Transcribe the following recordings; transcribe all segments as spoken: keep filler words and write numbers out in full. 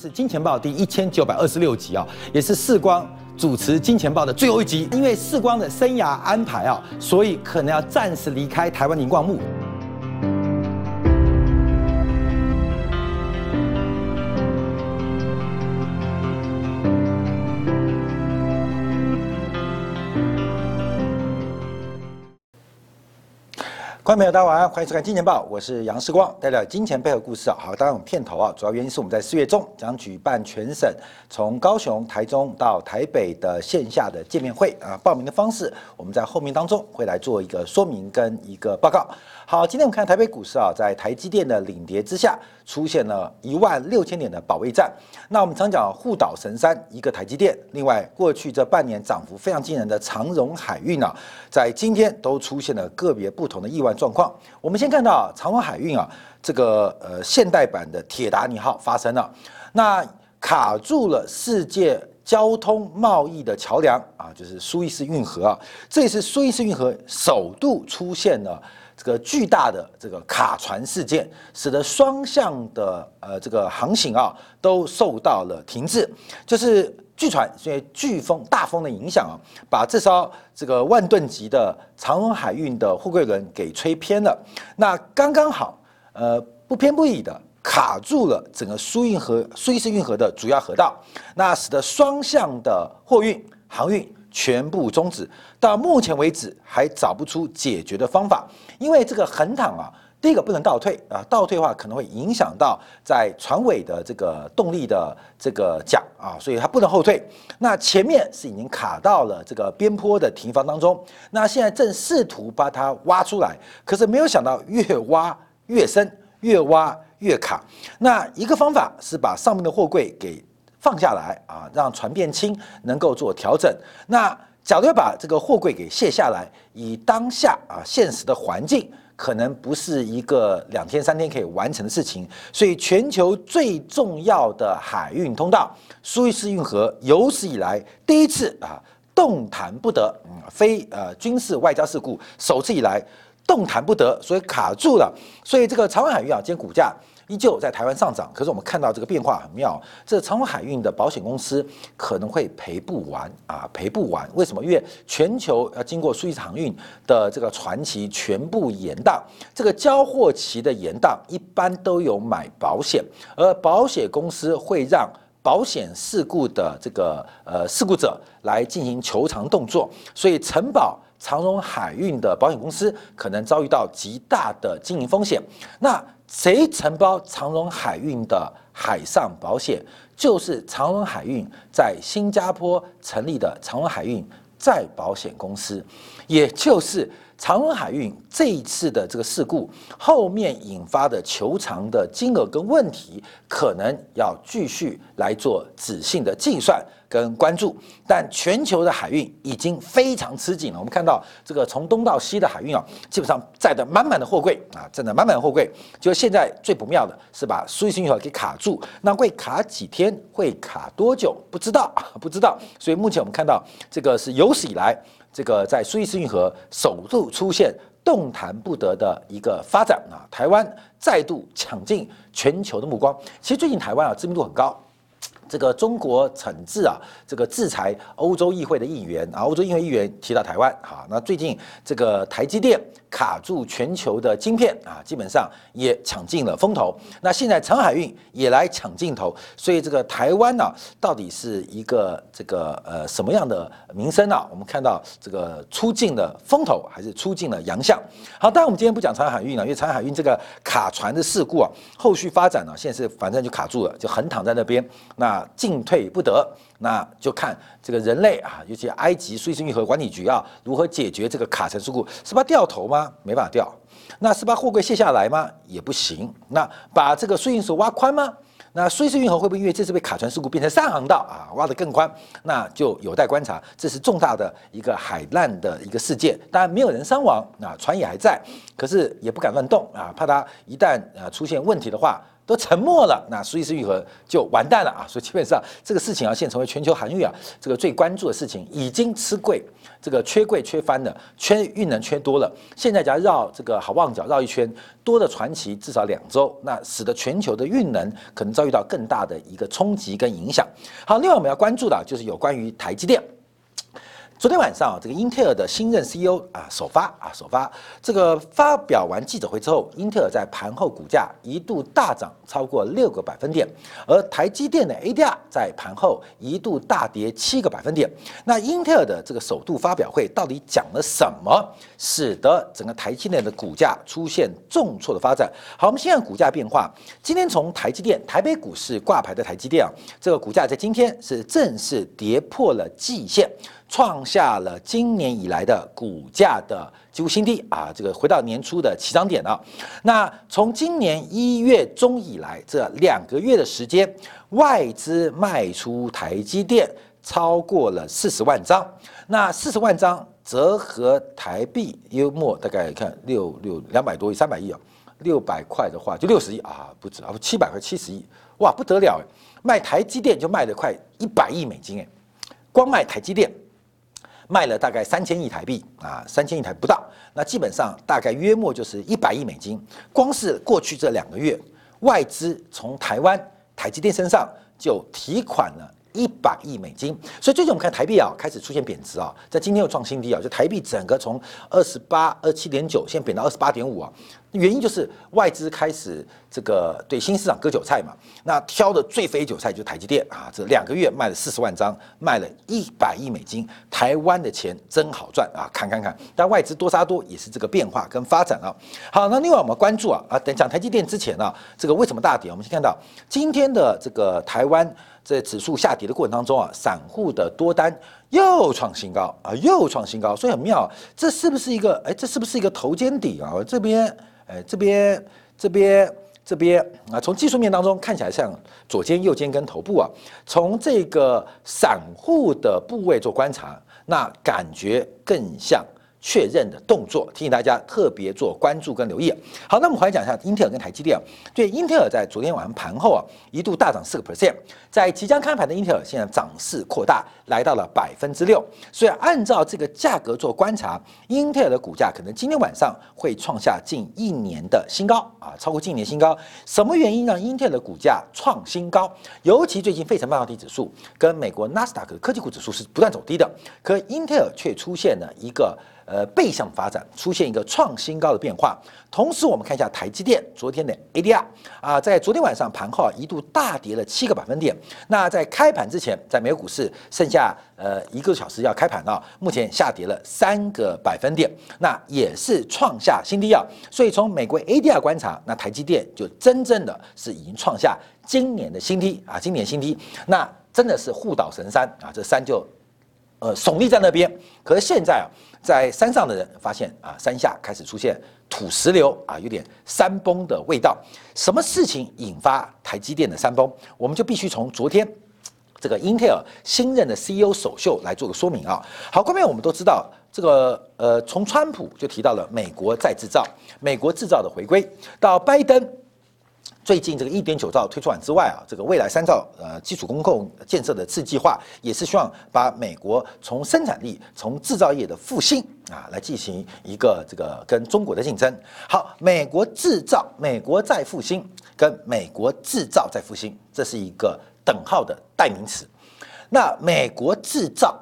是《金钱报》第一千九百二十六集啊、哦，也是世光主持《金钱报》的最后一集。因为世光的生涯安排啊、哦，所以可能要暂时离开台湾荧光幕。观众朋友，大家晚安，欢迎收看《金钱报》，我是杨世光，带来金钱背后故事啊。好，当然我们片头啊，主要原因是我们在四月中将举办全省从高雄、台中到台北的线下的见面会啊，报名的方式我们在后面当中会来做一个说明跟一个报告。好，今天我们看台北股市啊，在台积电的领跌之下，出现了一万六千点的保卫战。那我们常讲护岛神山，一个台积电，另外过去这半年涨幅非常惊人的长荣海运啊，在今天都出现了个别不同的意外状况。我们先看到长荣海运啊，这个呃现代版的铁达尼号发生了，那卡住了世界交通贸易的桥梁啊，就是苏伊士运河啊。这也是苏伊士运河首度出现了这个巨大的这个卡船事件，使得双向的呃这个航行啊都受到了停滞，就是。巨船因为飓风、大风的影响啊，把这艘这个万吨级的长荣海运的货柜轮给吹偏了。那刚刚好，呃，不偏不倚的卡住了整个苏运河、苏伊士运河的主要河道，那使得双向的货运、航运全部终止。到目前为止还找不出解决的方法，因为这个横躺啊。第一个不能倒退啊，倒退的话可能会影响到在船尾的这个动力的这个桨啊，所以它不能后退。那前面是已经卡到了这个边坡的堤防当中，那现在正试图把它挖出来，可是没有想到越挖越深，越挖越卡。那一个方法是把上面的货柜给放下来啊，让船变轻，能够做调整。那假如要把这个货柜给卸下来，以当下啊现实的环境。可能不是一个两天三天可以完成的事情，所以全球最重要的海运通道苏伊士运河有史以来第一次啊动弹不得，嗯，非呃军事外交事故首次以来动弹不得，所以卡住了。所以这个长荣海运啊，今天股价依旧在台湾上涨，可是我们看到这个变化很妙，这长荣海运的保险公司可能会赔不完啊，赔不完。为什么？因为全球要经过苏伊士航运的这个船期全部延宕，这个交货期的延宕一般都有买保险，而保险公司会让保险事故的这个呃事故者来进行求偿动作，所以承保长荣海运的保险公司可能遭遇到极大的经营风险。那谁承包长荣海运的海上保险？就是长荣海运在新加坡成立的长荣海运再保险公司，也就是长荣海运这一次的这个事故后面引发的求偿的金额跟问题，可能要继续来做仔细的计算跟关注。但全球的海运已经非常吃紧了，我们看到这个从东到西的海运啊，基本上载得满满的货柜啊，载得满满的货柜。就现在最不妙的是把苏伊士运河给卡住，那会卡几天，会卡多久，不知道，不知道。所以目前我们看到这个是有史以来。这个在苏伊士运河首度出现动弹不得的一个发展啊，台湾再度抢进全球的目光。其实最近台湾啊知名度很高，这个中国惩治啊这个制裁欧洲议会的议员啊，欧洲议会议员提到台湾啊，那最近这个台积电卡住全球的晶片啊，基本上也抢进了风头。那现在长海运也来抢镜头，所以这个台湾呢、啊，到底是一个这个呃什么样的名声呢、啊？我们看到这个出尽了风头，还是出尽了洋相。好，当然我们今天不讲长海运了、啊，因为长海运这个卡船的事故啊，后续发展呢、啊，现在是反正就卡住了，就横躺在那边，那进退不得。那就看这个人类啊，尤其埃及苏伊士运河管理局啊，如何解决这个卡船事故？是把它掉头吗？没办法掉。那是把货柜卸下来吗？也不行。那把这个苏伊士运河挖宽吗？那苏伊士运河会不会因为这次被卡船事故变成三航道啊，挖得更宽？那就有待观察。这是重大的一个海难的一个事件，当然没有人伤亡啊，船也还在，可是也不敢乱动啊，怕它一旦呃出现问题的话。都沉默了，那苏伊士运河就完蛋了啊！所以基本上这个事情啊，现在成为全球航运啊这个最关注的事情，已经吃柜，这个缺柜缺翻了，缺运能缺多了。现在只要绕这个好望角绕一圈，多的船期至少两周，那使得全球的运能可能遭遇到更大的一个冲击跟影响。好，另外我们要关注的就是有关于台积电。昨天晚上啊，这个英特尔的新任 C E O 啊，首发啊，首发这个发表完记者会之后，英特尔在盘后股价一度大涨超过六个百分点，而台积电的 A D R 在盘后一度大跌七个百分点。那英特尔的这个首度发表会到底讲了什么，使得整个台积电的股价出现重挫的发展？好，我们先看股价变化。今天从台积电台北股市挂牌的台积电啊，这个股价在今天是正式跌破了季线。创下了今年以来的股价的几乎新低啊！这个回到年初的起涨点了。那从今年一月中以来，这两个月的时间，外资卖出台积电超过了四十万张。那四十万张折合台币约莫大概看六六两百多亿、三百亿啊，六百块的话就六十亿啊，不止啊，七百块七十亿，哇，不得了！卖台积电就卖了快一百亿美金哎，光卖台积电。卖了大概三千亿台币啊，三千亿台不到，那基本上大概约莫就是一百亿美金。光是过去这两个月，外资从台湾台积电身上就提款了一百亿美金。所以最近我们看台币啊开始出现贬值啊，在今天又创新低啊，就台币整个从二十八二七点九，现在贬到二十八点五啊。原因就是外资开始这个对新市场割韭菜嘛，那挑的最肥韭菜就是台积电啊，这两个月卖了四十万张，卖了一百亿美金，台湾的钱真好赚啊，看看看。但外资多杀多也是这个变化跟发展啊。好，那另外我们关注啊啊，等讲台积电之前啊，这个为什么大跌？我们先看到今天的这个台湾这指数下跌的过程当中啊，散户的多单。又创新高啊，又创新高，所以很妙，这是不是一个？哎，这是不是一个头肩底啊？这边，哎，这边，这边，这边啊，从技术面当中看起来像左肩、右肩跟头部啊。从这个散户的部位做观察，那感觉更像确认的动作，提醒大家特别做关注跟留意。好，那我们回来讲一下英特尔跟台积电。对，英特尔在昨天晚上盘后啊，一度大涨四个 percent。在即将开盘的英特尔，现在涨势扩大，来到了百分之六。所以按照这个价格做观察，英特尔的股价可能今天晚上会创下近一年的新高啊，超过近一年新高。什么原因让英特尔的股价创新高？尤其最近费城半导体指数跟美国纳斯达克科技股指数是不断走低的，可英特尔却出现了一个呃背向发展，出现一个创新高的变化。同时，我们看一下台积电昨天的 A D R 啊，在昨天晚上盘后一度大跌了七个百分点。那在开盘之前，在美国股市剩下呃一个小时要开盘啊，目前下跌了三个百分点，那也是创下新低啊。所以从美国 A D R 观察，那台积电就真正的是已经创下今年的新低啊，今年新低，那真的是护岛神山啊，这山就呃耸立在那边。可是现在啊，在山上的人发现啊，山下开始出现土石流啊，有点山崩的味道。什么事情引发台积电的山崩？我们就必须从昨天这个英特尔新任的 C E O 首秀来做个说明啊。好，各位我们都知道。这个呃，从川普就提到了美国再制造，美国制造的回归，到拜登最近这个 一点九兆推出完之外啊，这个未来三兆呃基础公共建设的次计划，也是希望把美国从生产力、从制造业的复兴啊，来进行一个这个跟中国的竞争。好，美国制造、美国再复兴跟美国制造再复兴，这是一个等号的代名词。那美国制造。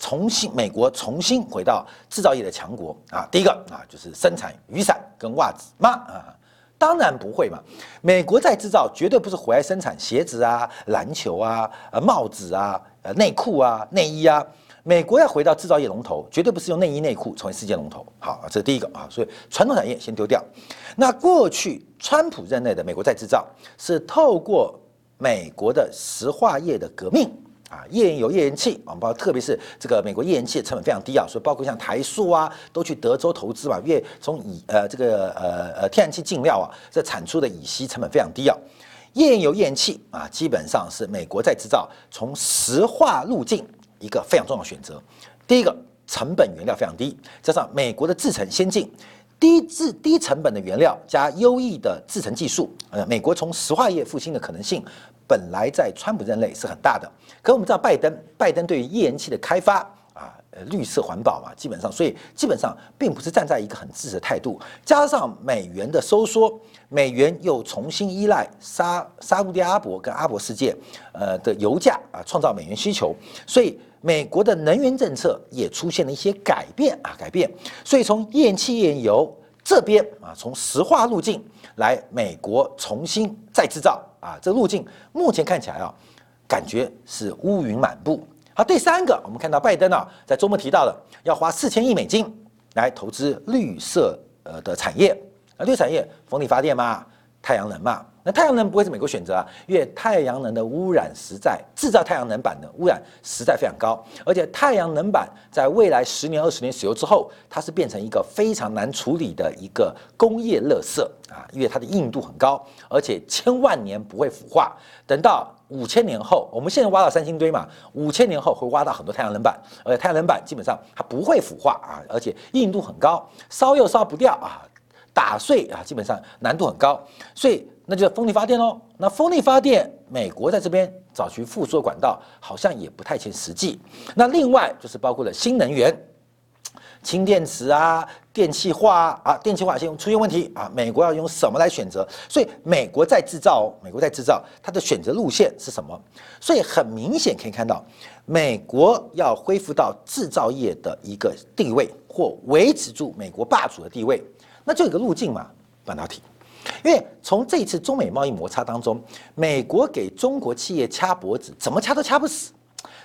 重新，美国重新回到制造业的强国啊！第一个啊，就是生产雨伞跟袜子吗？啊，当然不会嘛！美国再制造绝对不是回来生产鞋子啊、篮球啊、呃帽子啊、呃内裤啊、内衣啊。美国要回到制造业龙头，绝对不是用内衣内裤成为世界龙头。好，这是第一个啊，所以传统产业先丢掉。那过去川普任内的美国再制造是透过美国的石化业的革命。啊，页岩油、页岩气，我们包括特别是这个美国页岩气的成本非常低啊，所以包括像台塑啊，都去德州投资嘛，因为从乙呃这个呃呃天然气进料啊，这产出的乙烯成本非常低啊。页岩油、页岩气啊，基本上是美国再制造从石化路径一个非常重要的选择。第一个，成本原料非常低，加上美国的制程先进。低制低成本的原料加优异的制程技术，呃，美国从石化业复兴的可能性，本来在川普任内是很大的。可我们知道，拜登拜登对于页岩气的开发啊，呃，绿色环保嘛，基本上，所以基本上并不是站在一个很支持的态度。加上美元的收缩，美元又重新依赖沙沙地阿拉伯跟阿伯世界，呃的油价啊，创造美元需求，所以。美国的能源政策也出现了一些改变啊，改变。所以从页岩气、页岩油这边啊，从石化路径来，美国重新再制造啊，这路径目前看起来啊，感觉是乌云满布。好，第三个，我们看到拜登啊，在周末提到了要花四千亿美金来投资绿色呃的产业啊，绿色产业，风力发电嘛，太阳能嘛。那太阳能不会是美国选择啊，因为太阳能的污染实在，制造太阳能板的污染实在非常高，而且太阳能板在未来十年、二十年使用之后，它是变成一个非常难处理的一个工业垃圾啊，因为它的硬度很高，而且千万年不会腐化。等到五千年后，我们现在挖到三星堆嘛，五千年后会挖到很多太阳能板，而且太阳能板基本上它不会腐化啊，而且硬度很高，烧又烧不掉啊，打碎啊，基本上难度很高，所以。那就是风力发电喽。那风力发电，美国在这边找寻复苏的管道，好像也不太切实际。那另外就是包括了新能源、氢电池啊、电气化啊、电气化先出现问题啊，美国要用什么来选择？所以美国在制造、哦，美国在制造，它的选择路线是什么？所以很明显可以看到，美国要恢复到制造业的一个地位，或维持住美国霸主的地位，那就有个路径嘛，半导体。因为从这次中美贸易摩擦当中，美国给中国企业掐脖子，怎么掐都掐不死，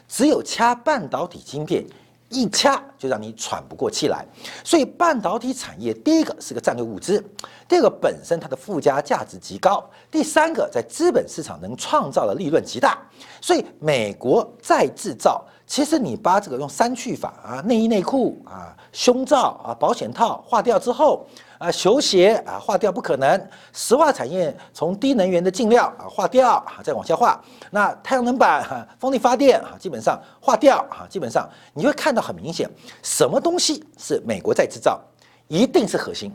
只有掐半导体晶片，一掐就让你喘不过气来。所以半导体产业，第一个是个战略物资，第二个本身它的附加价值极高，第三个在资本市场能创造的利润极大。所以美国再制造，其实你把这个用三去法啊，内衣内裤啊、胸罩啊、保险套划掉之后。啊，球鞋啊，划掉不可能；石化产业从低能源的进料啊划掉啊，再往下划。那太阳能板、啊、风力发电啊，基本上划掉啊，基本上你会看到很明显，什么东西是美国在制造，一定是核心，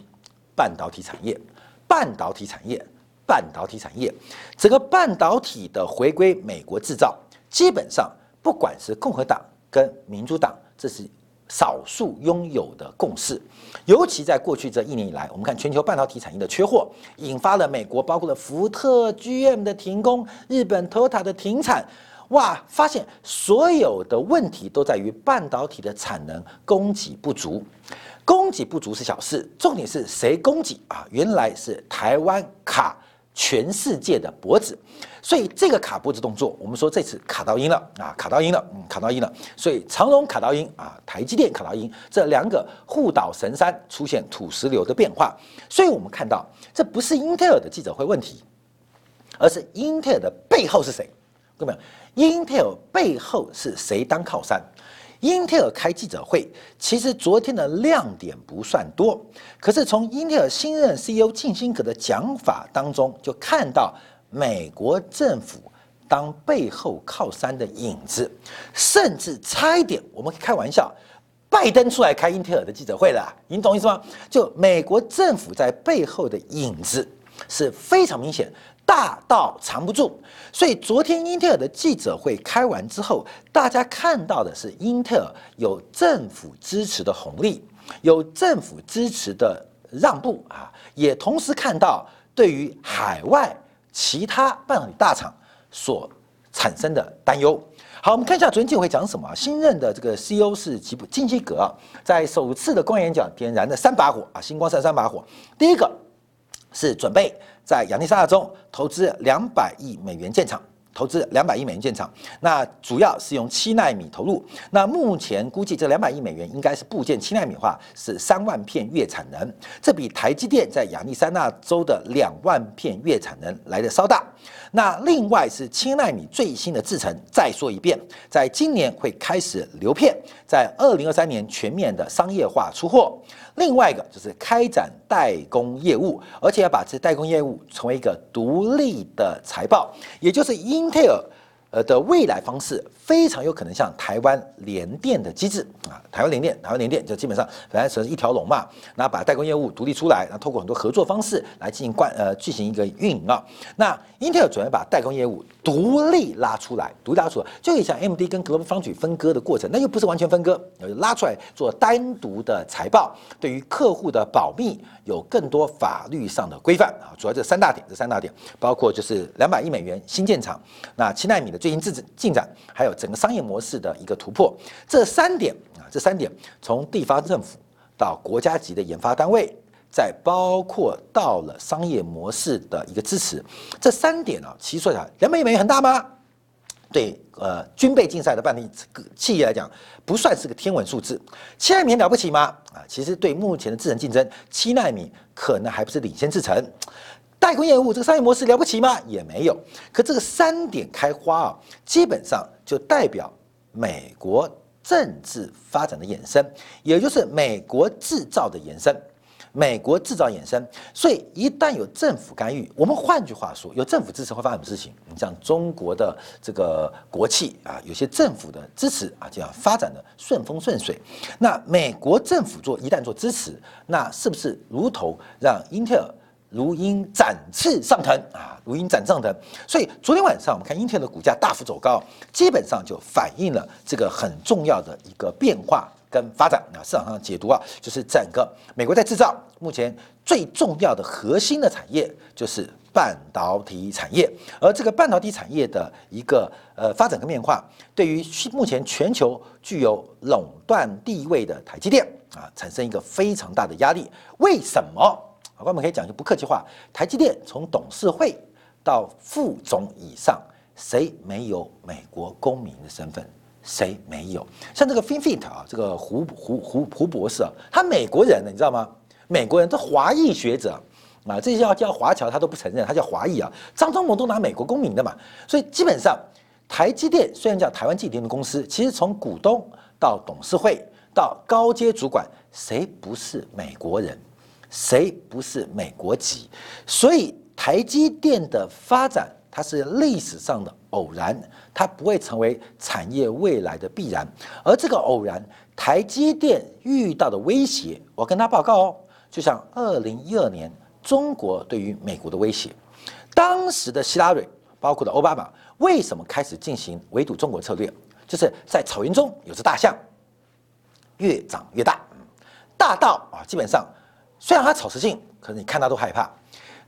半导体产业，半导体产业，半导体产业，整个半导体的回归美国制造，基本上不管是共和党跟民主党，这是。少数拥有的共识，尤其在过去这一年以来，我们看全球半导体产业的缺货，引发了美国包括了福特、G M 的停工，日本 Toyota 的停产，哇，发现所有的问题都在于半导体的产能供给不足。供给不足是小事，重点是谁供给啊？原来是台湾卡全世界的脖子，所以这个卡脖子动作，我们说这次卡到阴了啊，卡到阴了，嗯，卡到阴了。所以长荣卡到阴啊，台积电卡到阴，这两个护岛神山出现土石流的变化。所以我们看到，这不是英特尔的记者会问题，而是英特尔的背后是谁？各位，英特尔背后是谁当靠山？英特尔开记者会，其实昨天的亮点不算多，可是从英特尔新任 C E O 金辛格的讲法当中，就看到美国政府当背后靠山的影子，甚至差一点，我们开玩笑，拜登出来开英特尔的记者会了，你懂意思吗？就美国政府在背后的影子是非常明显。大到藏不住，所以昨天英特尔的记者会开完之后，大家看到的是英特尔有政府支持的红利，有政府支持的让步啊，也同时看到对于海外其他半导体大厂所产生的担忧。好，我们看一下昨天记者会讲什么、啊。新任的这个 C E O 是金辛格、啊，在首次的官员演讲点燃了三把火啊，星光闪三把火。第一个是准备。在亚利桑那州投资两百亿美元建厂，投资两百亿美元建厂，那主要是用七奈米投入。那目前估计这两百亿美元应该是部件七奈米化，是三万片月产能，这比台积电在亚利桑那州的两万片月产能来得稍大。那另外是七奈米最新的制程，再说一遍，在今年会开始流片，在二零二三年全面的商业化出货。另外一个就是开展代工业务，而且要把这代工业务成为一个独立的财报，也就是英特尔呃的未来方式非常有可能像台湾联电的机制啊，台湾联电，台湾联电就基本上本来是一条龙嘛，那把代工业务独立出来，那透过很多合作方式来进行贯呃进行一个运营啊。那英特尔准备把代工业务独立拉出来，独立拉出来，就有点像 A M D 跟 Global Foundry 分割的过程，那又不是完全分割，拉出来做单独的财报，对于客户的保密有更多法律上的规范啊。主要这三大点，这三大点包括就是两百亿美元新建厂，那七奈米的。最近进展，还有整个商业模式的一个突破，这三点啊，这三点从地方政府到国家级的研发单位，再包括到了商业模式的一个支持，这三点啊，其实说起来，两百亿美元很大吗？对，呃，军备竞赛的半导体企业来讲，不算是个天文数字。七奈米很了不起吗？啊，其实对目前的制程竞争，七奈米可能还不是领先制程。代工业务这个商业模式了不起吗？也没有。可这个三点开花啊，基本上就代表美国政治发展的衍生，也就是美国制造的延伸。美国制造衍生，所以一旦有政府干预，我们换句话说，有政府支持会发生什么事情？你像中国的这个国企啊，有些政府的支持啊，这样发展的顺风顺水。那美国政府做一旦做支持，那是不是如同让英特尔？如鹰展翅上腾啊，如鹰展翅上腾。所以昨天晚上我们看英特尔的股价大幅走高，基本上就反映了这个很重要的一个变化跟发展啊。市场上解读啊，就是整个美国在制造目前最重要的核心的产业就是半导体产业，而这个半导体产业的一个呃发展跟变化，对于目前全球具有垄断地位的台积电啊，产生一个非常大的压力。为什么？我们可以讲句不客气话，台积电从董事会到副总以上，谁没有美国公民的身份？谁没有？像这个 Finfit 啊，这个胡胡胡胡博士啊，他美国人呢，你知道吗？美国人，这华裔学者啊，这些叫叫华侨，他都不承认，他叫华裔啊。张忠谋都拿美国公民的嘛，所以基本上台积电虽然叫台湾自己的公司，其实从股东到董事会到高阶主管，谁不是美国人？谁不是美国籍？所以台积电的发展，它是历史上的偶然，它不会成为产业未来的必然。而这个偶然，台积电遇到的威胁，我跟他报告哦，就像二零一二年中国对于美国的威胁，当时的希拉蕊，包括的奥巴马，为什么开始进行围堵中国策略？就是在草原中有只大象，越长越大，大到啊，基本上。虽然它草食性，可是你看它都害怕。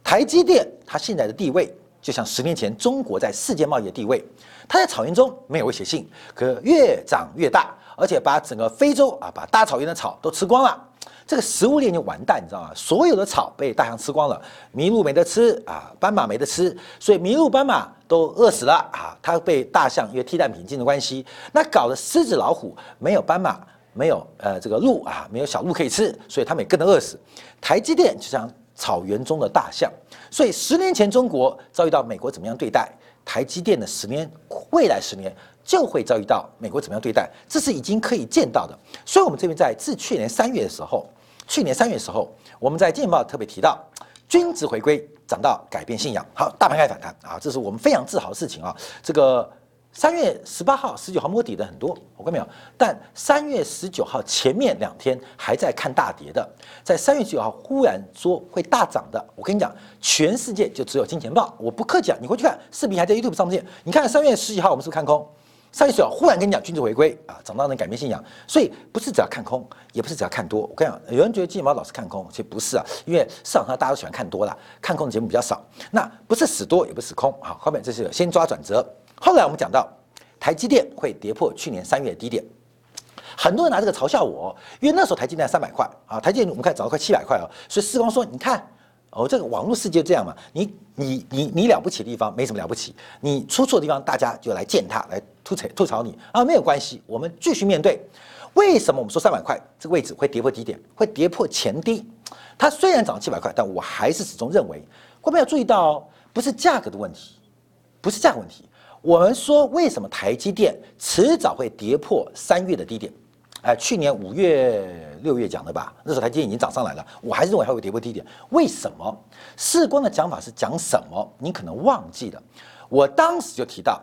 台积电它现在的地位，就像十年前中国在世界贸易的地位，它在草原中没有威胁性，可越长越大，而且把整个非洲啊，把大草原的草都吃光了，这个食物链就完蛋，你知道吗？所有的草被大象吃光了，麋鹿没得吃啊，斑马没得吃，所以麋鹿、斑马都饿死了啊，它被大象因为替代品竞争关系，那搞得狮子、老虎没有斑马。没有呃这个鹿啊，没有小鹿可以吃，所以他们也跟着饿死。台积电就像草原中的大象，所以十年前中国遭遇到美国怎么样对待，台积电的十年未来十年就会遭遇到美国怎么样对待，这是已经可以见到的。所以我们这边在自去年三月的时候，去年三月的时候，我们在《金钱报》特别提到，均值回归涨到改变信仰，好，大盘开始反弹啊，这是我们非常自豪的事情啊，这个。三月十八号、十九号摸底的很多，我看没有。但三月十九号前面两天还在看大跌的，在三月十九号忽然说会大涨的，我跟你讲，全世界就只有金钱豹。我不客气啊，你回去看视频还在 YouTube 上面。你看三月十几号我们是不是看空？三月十九号忽然跟你讲均值回归啊，涨到能改变信仰。所以不是只要看空，也不是只要看多。我跟你讲，有人觉得金钱豹老是看空，其实不是啊，因为市场上大家都喜欢看多啦，看空的节目比较少。那不是死多，也不是死空。好，后面这是先抓转折。后来我们讲到，台积电会跌破去年三月的低点，很多人拿这个嘲笑我，因为那时候台积电三百块啊，台积电我们看涨到快七百块了，所以世光说，你看哦，这个网络世界就这样嘛，你你你你了不起的地方没什么了不起，你出错的地方大家就来践踏，来吐槽吐槽你啊，没有关系，我们继续面对。为什么我们说三百块这个位置会跌破低点，会跌破前低？它虽然涨到七百块，但我还是始终认为，各位要注意到哦，不是价格的问题，不是价格问题。我们说，为什么台积电迟早会跌破三月的低点？哎，去年五月、六月讲的吧，那时候台积电已经涨上来了，我还是认为它会跌破低点。为什么？世光的讲法是讲什么？你可能忘记了。我当时就提到，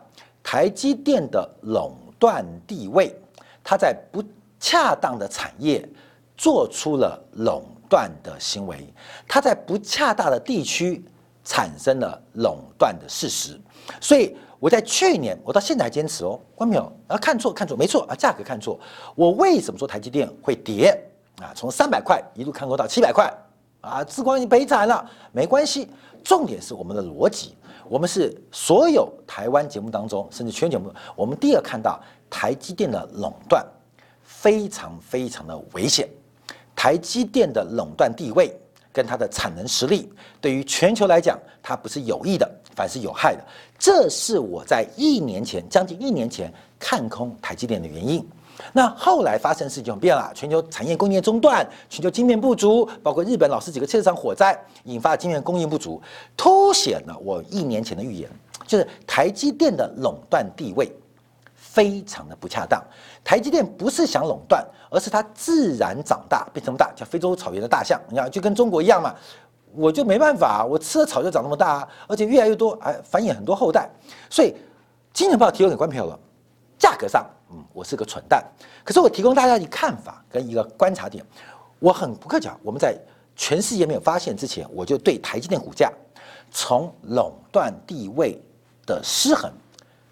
台积电的垄断地位，它在不恰当的产业做出了垄断的行为，它在不恰当的地区产生了垄断的事实。所以我在去年，我到现在还坚持哦，观众朋友啊，看错看错，没错啊，价格看错。我为什么说台积电会跌啊？从三百块一路看空到七百块啊，志光已经赔惨了，没关系。重点是我们的逻辑，我们是所有台湾节目当中，甚至全节目，我们第一个看到台积电的垄断非常非常的危险。台积电的垄断地位跟它的产能实力，对于全球来讲，它不是有益的，反而是有害的。这是我在一年前，将近一年前看空台积电的原因。那后来发生事情很变了，全球产业供应链中断，全球晶片不足，包括日本老师几个汽车厂火灾，引发晶片供应不足，凸显了我一年前的预言，就是台积电的垄断地位非常的不恰当。台积电不是想垄断，而是它自然长大变成大，叫非洲草原的大象，你看就跟中国一样嘛，我就没办法，我吃了草就长那么大啊，而且越来越多，哎，繁衍很多后代。所以，金钱豹提供给观众朋友了，价格上，嗯，我是个蠢蛋，可是我提供大家一个看法跟一个观察点。我很不客气，我们在全世界没有发现之前，我就对台积电股价从垄断地位的失衡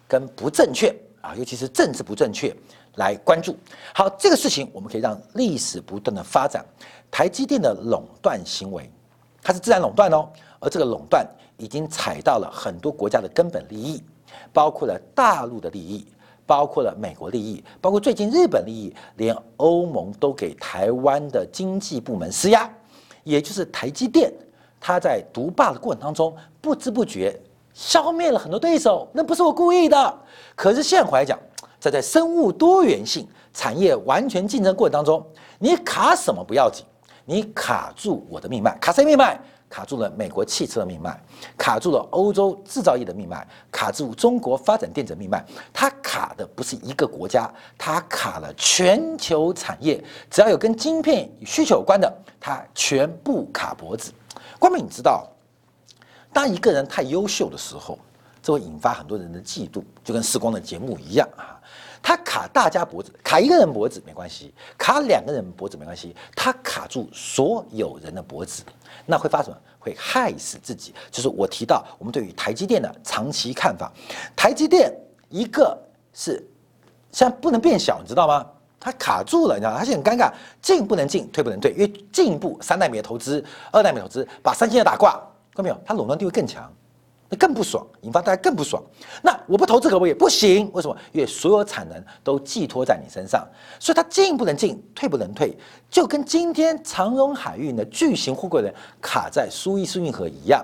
跟不正确。啊，尤其是政治不正确来关注。好，这个事情我们可以让历史不断的发展。台积电的垄断行为，它是自然垄断哦，而这个垄断已经踩到了很多国家的根本利益，包括了大陆的利益，包括了美国利益，包括最近日本利益，连欧盟都给台湾的经济部门施压。也就是台积电，它在独霸的过程当中，不知不觉消灭了很多对手，那不是我故意的。可是现在回来讲，在在生物多元性、产业完全竞争过程当中，你卡什么不要紧，你卡住我的命脉，卡谁命脉？卡住了美国汽车的命脉，卡住了欧洲制造业的命脉，卡住中国发展电子命脉。它卡的不是一个国家，它卡了全球产业，只要有跟晶片需求有关的，它全部卡脖子。关键你知道。当一个人太优秀的时候，这会引发很多人的嫉妒，就跟时光的节目一样啊。他卡大家脖子，卡一个人脖子没关系，卡两个人脖子没关系，他卡住所有人的脖子，那会发生什么？会害死自己。就是我提到我们对于台积电的长期看法，台积电一个是现在不能变小，你知道吗？它卡住了，你知道吗？它现在很尴尬，进不能进，退不能退，因为进一步三奈米的投资、二奈米投资，把三星的打挂。看到没有？它垄断地位更强，那更不爽，引发大家更不爽。那我不投资可不可以？不行，为什么？因为所有产能都寄托在你身上，所以它进不能进，退不能退，就跟今天长荣海运的巨型货柜轮卡在苏伊士运河一样，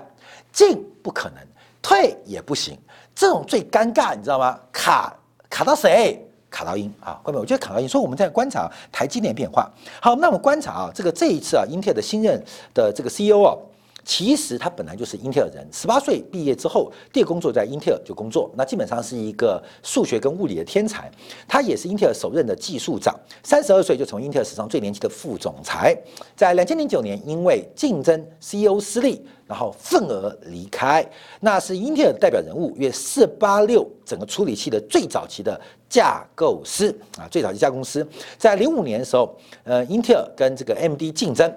进不可能，退也不行。这种最尴尬，你知道吗？卡卡到谁？卡到英啊，各位，我觉得卡到英，所以我们在观察台积电的变化。好，那我们观察啊，这个这一次啊，英特尔的新任的这个 C E O 哦。其实他本来就是英特尔人，十八岁毕业之后，第一个工作在英特尔就工作，那基本上是一个数学跟物理的天才。他也是英特尔首任的技术长，三十二岁就从英特尔史上最年轻的副总裁。在两千零九年，因为竞争 C E O 失利，然后愤而离开。那是英特尔代表人物，约四八六整个处理器的最早期的架构师啊，最早期架构师。在零五年的时候，呃，英特尔跟这个 A M D 竞争。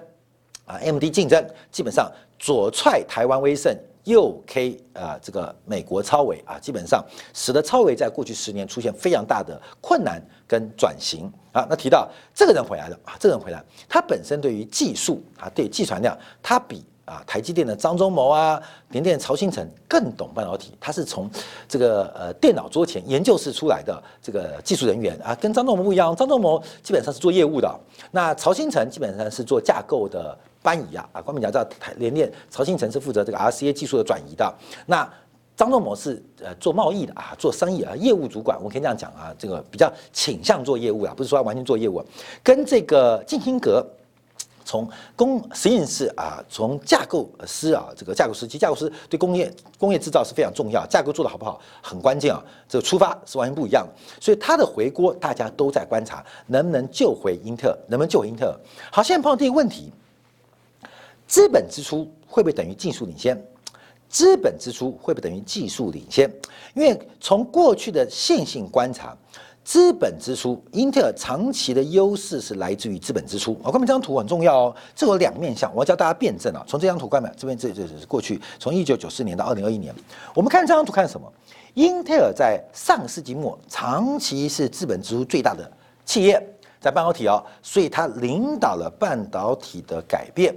啊 ，A M D 竞争基本上左踹台湾威盛，右 K 啊这个美国超微啊，基本上使得超微在过去十年出现非常大的困难跟转型啊。那提到这个人回来了啊，这个人回来，他本身对于技术啊，对技术含量，他比啊台积电的张忠谋啊、联电曹兴诚更懂半导体。他是从这个呃电脑桌前研究室出来的这个技术人员啊，跟张忠谋不一样，张忠谋基本上是做业务的，那曹兴诚基本上是做架构的。搬移啊啊！关明讲到台联电曹兴诚是负责这个 R C A 技术的转移的，那张忠谋是呃做贸易的啊，做生意啊，业务主管，我们可以这样讲啊，这个比较倾向做业务啊，不是说完全做业务、啊，跟这个金星阁。从工实验室啊，从架构师啊，这个架构师及架构师对工业工业制造是非常重要，架构做得好不好很关键啊，这个出发是完全不一样的，所以它的回锅大家都在观察，能不能救回英特尔，能不能救回英特尔？好，现在碰到这个问题。资本支出会不会等于技术领先？资本支出会不会等于技术领先？因为从过去的线性观察，资本支出，英特尔长期的优势是来自于资本支出。我、哦、看这张图很重要哦，这有两面向，我要教大家辩证啊。从这张图看嘛，这边这这是过去从一九九四年到二零二一年，我们看这张图看什么？英特尔在上世纪末长期是资本支出最大的企业，在半导体哦，所以它领导了半导体的改变。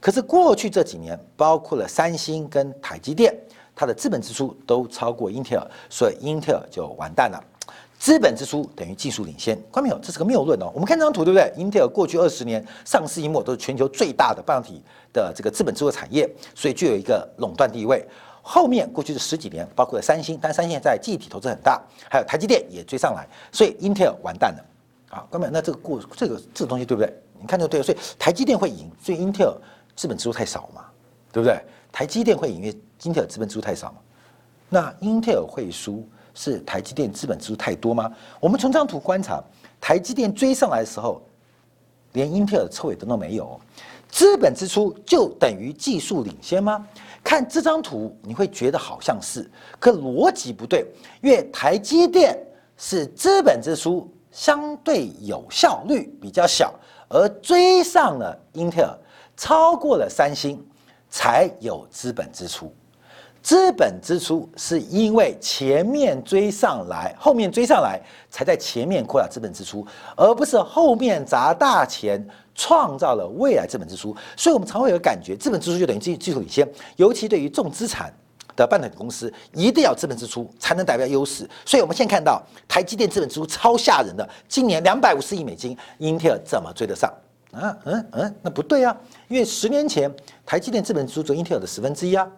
可是过去这几年，包括了三星跟台积电，它的资本支出都超过英特尔，所以英特尔就完蛋了。资本支出等于技术领先，看到没有？这是个谬论哦。我们看这张图，对不对？英特尔过去二十年上世纪末都是全球最大的半导体的这个资本支出产业，所以具有一个垄断地位。后面过去的十几年，包括了三星，但三星现在记忆体投资很大，还有台积电也追上来，所以英特尔完蛋了。啊，看到没有？那这个过这个这个东西对不对？你看就对了。所以台积电会赢，所以英特尔资本支出太少嘛，对不对？台积电会赢，因为英特尔资本支出太少嘛。那英特尔会输？是台积电资本支出太多吗？我们从这张图观察，台积电追上来的时候，连英特尔车尾灯都没有。资本支出就等于技术领先吗？看这张图，你会觉得好像是，可逻辑不对，因为台积电是资本支出相对有效率比较小，而追上了英特尔，超过了三星，才有资本支出。资本支出是因为前面追上来，后面追上来，才在前面扩大资本支出，而不是后面砸大钱创造了未来资本支出。所以我们常会有感觉，资本支出就等于技术领先，尤其对于重资产的半导体公司，一定要资本支出才能代表优势。所以我们现在看到台积电资本支出超吓人的，今年两百五十亿美金，英特尔怎么追得上？啊，嗯嗯，那不对啊，因为十年前台积电资本支出只有英特尔的十分之一啊。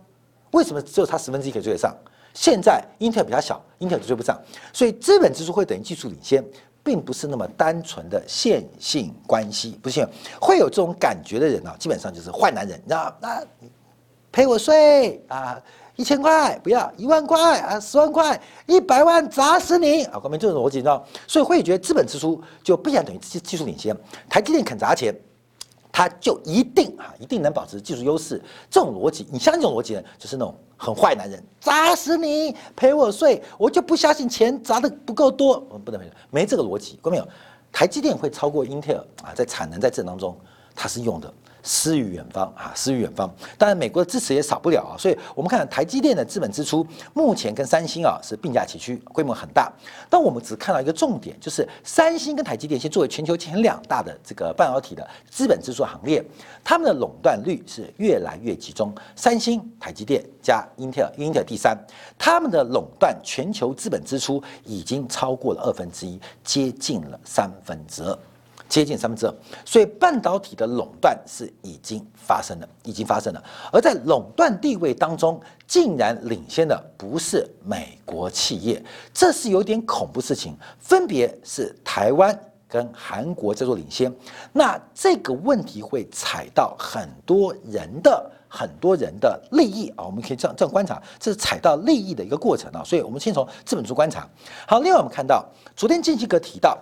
为什么只有它十分之一可以追得上？现在英特尔比它小，英特尔就追不上，所以资本支出会等于技术领先，并不是那么单纯的线性关系。不信会有这种感觉的人啊，基本上就是坏男人，你知道那、啊、陪我睡啊，一千块不要，一万块啊，十万块，一百万砸死你啊！我们这种逻辑，你知道，所以会觉得资本支出就必然等于技术领先。台积电肯砸钱，它就一定啊，一定能保持技术优势。这种逻辑，你相信这种逻辑呢，就是那种很坏男人，砸死你，陪我睡，我就不相信钱砸得不够多，我不能没这个逻辑，看到没有？台积电会超过英特尔啊，在产能在这当中，它是用的诗与远方啊，诗与远方。当然，美国的支持也少不了啊，所以我们看台积电的资本支出，目前跟三星啊是并驾齐驱，规模很大。但我们只看到一个重点，就是三星跟台积电先作为全球前两大的这个半导体的资本支出行列，他们的垄断率是越来越集中。三星、台积电加英特尔，英特尔第三，他们的垄断全球资本支出已经超过了二分之一，接近了三分之二。接近三分之二，所以半导体的垄断是已经发生了，已经发生了。而在垄断地位当中，竟然领先的不是美国企业，这是有点恐怖事情。分别是台湾跟韩国在做领先，那这个问题会踩到很多人的。很多人的利益啊，我们可以这样这样观察，这是踩到利益的一个过程啊。所以我们先从资本支出观察。好，另外我们看到昨天进行一个提到。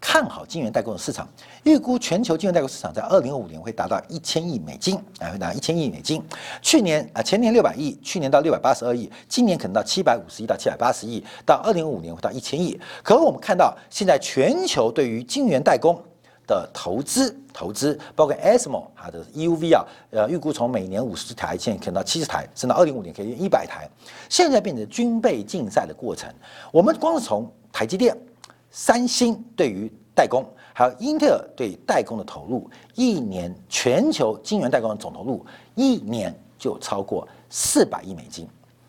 看好晶圆代工的市场，预估全球晶圆代工市场在二零二五年会达到一千亿美金，啊，会达一千亿美金。去年啊，前年六百亿，去年到六百八十二亿，今年可能到七百五十亿到七百八十亿，到二零二五年会到一千亿。可我们看到，现在全球对于晶圆代工的投资，投资包括 A S M L 它的 E U V 啊，呃，预估从每年五十台，现在可能到七十台，甚至二零五年可以一百台。现在变成军备竞赛的过程，我们光是从台积电。三星对于代工，还有英特尔对代工的投入，一年全球晶圆代工的总投入，一年就超过四百亿美金，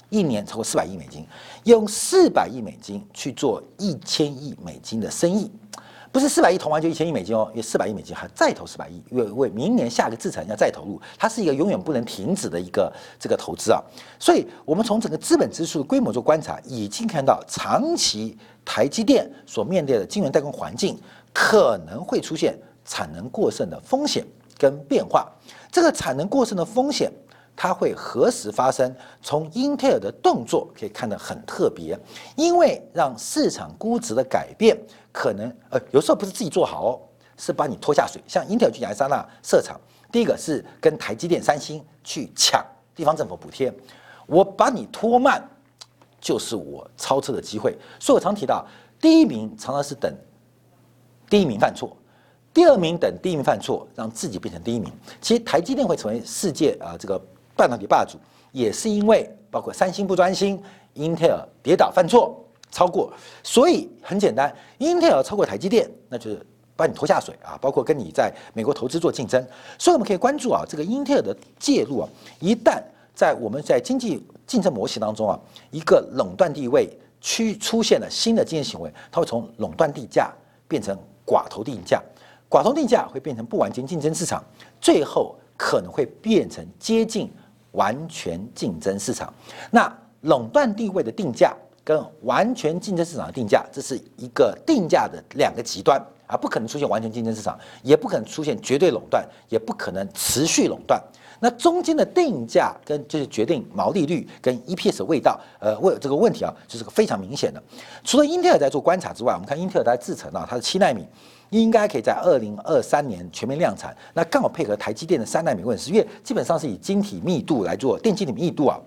一年超过四百亿美金，用四百亿美金去做一千亿美金的生意，不是四百亿投完就一千亿美金哦，因为四百亿美金还再投四百亿，因为为明年下个制程要再投入，它是一个永远不能停止的一个这个投资啊。所以我们从整个资本支出的规模做观察，已经看到长期。台积电所面对的晶圆代工环境可能会出现产能过剩的风险跟变化，这个产能过剩的风险它会何时发生？从英特尔的动作可以看得很特别，因为让市场估值的改变可能呃有时候不是自己做好哦，是把你拖下水。像英特尔去亚利桑那设厂，第一个是跟台积电、三星去抢。地方政府补贴，我把你拖慢，就是我超车的机会。所以我常提到，第一名常常是等第一名犯错，第二名等第一名犯错，让自己变成第一名。其实台积电会成为世界啊这个半导体霸主，也是因为包括三星不专心，英特尔跌倒犯错超过，所以很简单，英特尔超过台积电，那就是把你拖下水啊，包括跟你在美国投资做竞争。所以我们可以关注啊，这个英特尔的介入啊，一旦在我们在经济竞争模型当中啊，一个垄断地位区出现了新的经济行为，它会从垄断定价变成寡头定价，寡头定价会变成不完全竞争市场，最后可能会变成接近完全竞争市场。那垄断地位的定价跟完全竞争市场的定价，这是一个定价的两个极端啊，不可能出现完全竞争市场，也不可能出现绝对垄断，也不可能持续垄断。那中间的定价跟就是决定毛利率跟 E P S 的味道，呃，问这个问题啊，就是个非常明显的。除了英特尔在做观察之外，我们看英特尔在制程啊，它的七纳米应该可以在二零二三年全面量产，那刚好配合台积电的三纳米问世，因为基本上是以晶体密度来做电晶体密度啊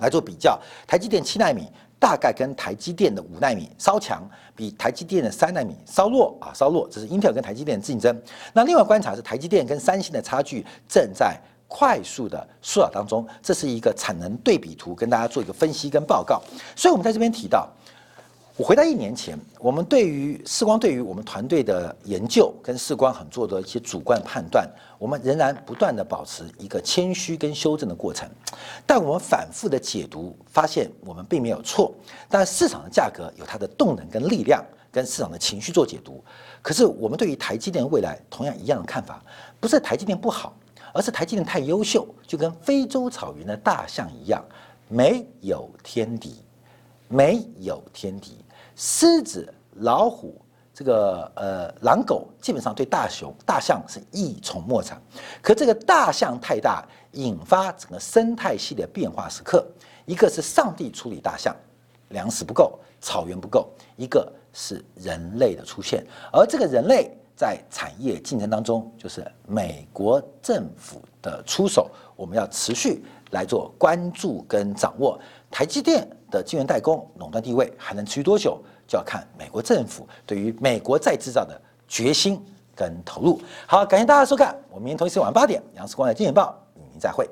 来做比较，台积电七纳米。大概跟台积电的五纳米稍强，比台积电的三纳米稍弱啊，稍弱。这是英特尔跟台积电的竞争。那另外观察是台积电跟三星的差距正在快速的缩小当中，这是一个产能对比图，跟大家做一个分析跟报告。所以我们在这边提到，我回到一年前，我们对于世光对于我们团队的研究跟世光很做的一些主观判断，我们仍然不断的保持一个谦虚跟修正的过程，但我们反复的解读发现我们并没有错，但市场的价格有它的动能跟力量跟市场的情绪做解读，可是我们对于台积电未来同样一样的看法，不是台积电不好，而是台积电太优秀，就跟非洲草原的大象一样，没有天敌，没有天敌。狮子、老虎、这个呃狼狗，基本上对大熊、大象是一筹莫展。可这个大象太大，引发整个生态系的变化时刻，一个是上帝处理大象，粮食不够，草原不够；一个是人类的出现，而这个人类在产业竞争当中，就是美国政府的出手，我们要持续来做关注跟掌握。台积电的晶圆代工垄断地位还能持续多久，就要看美国政府对于美国再制造的决心跟投入。好，感谢大家收看，我们明天同一时间晚上八点，杨世光的《经济日报》与您再会。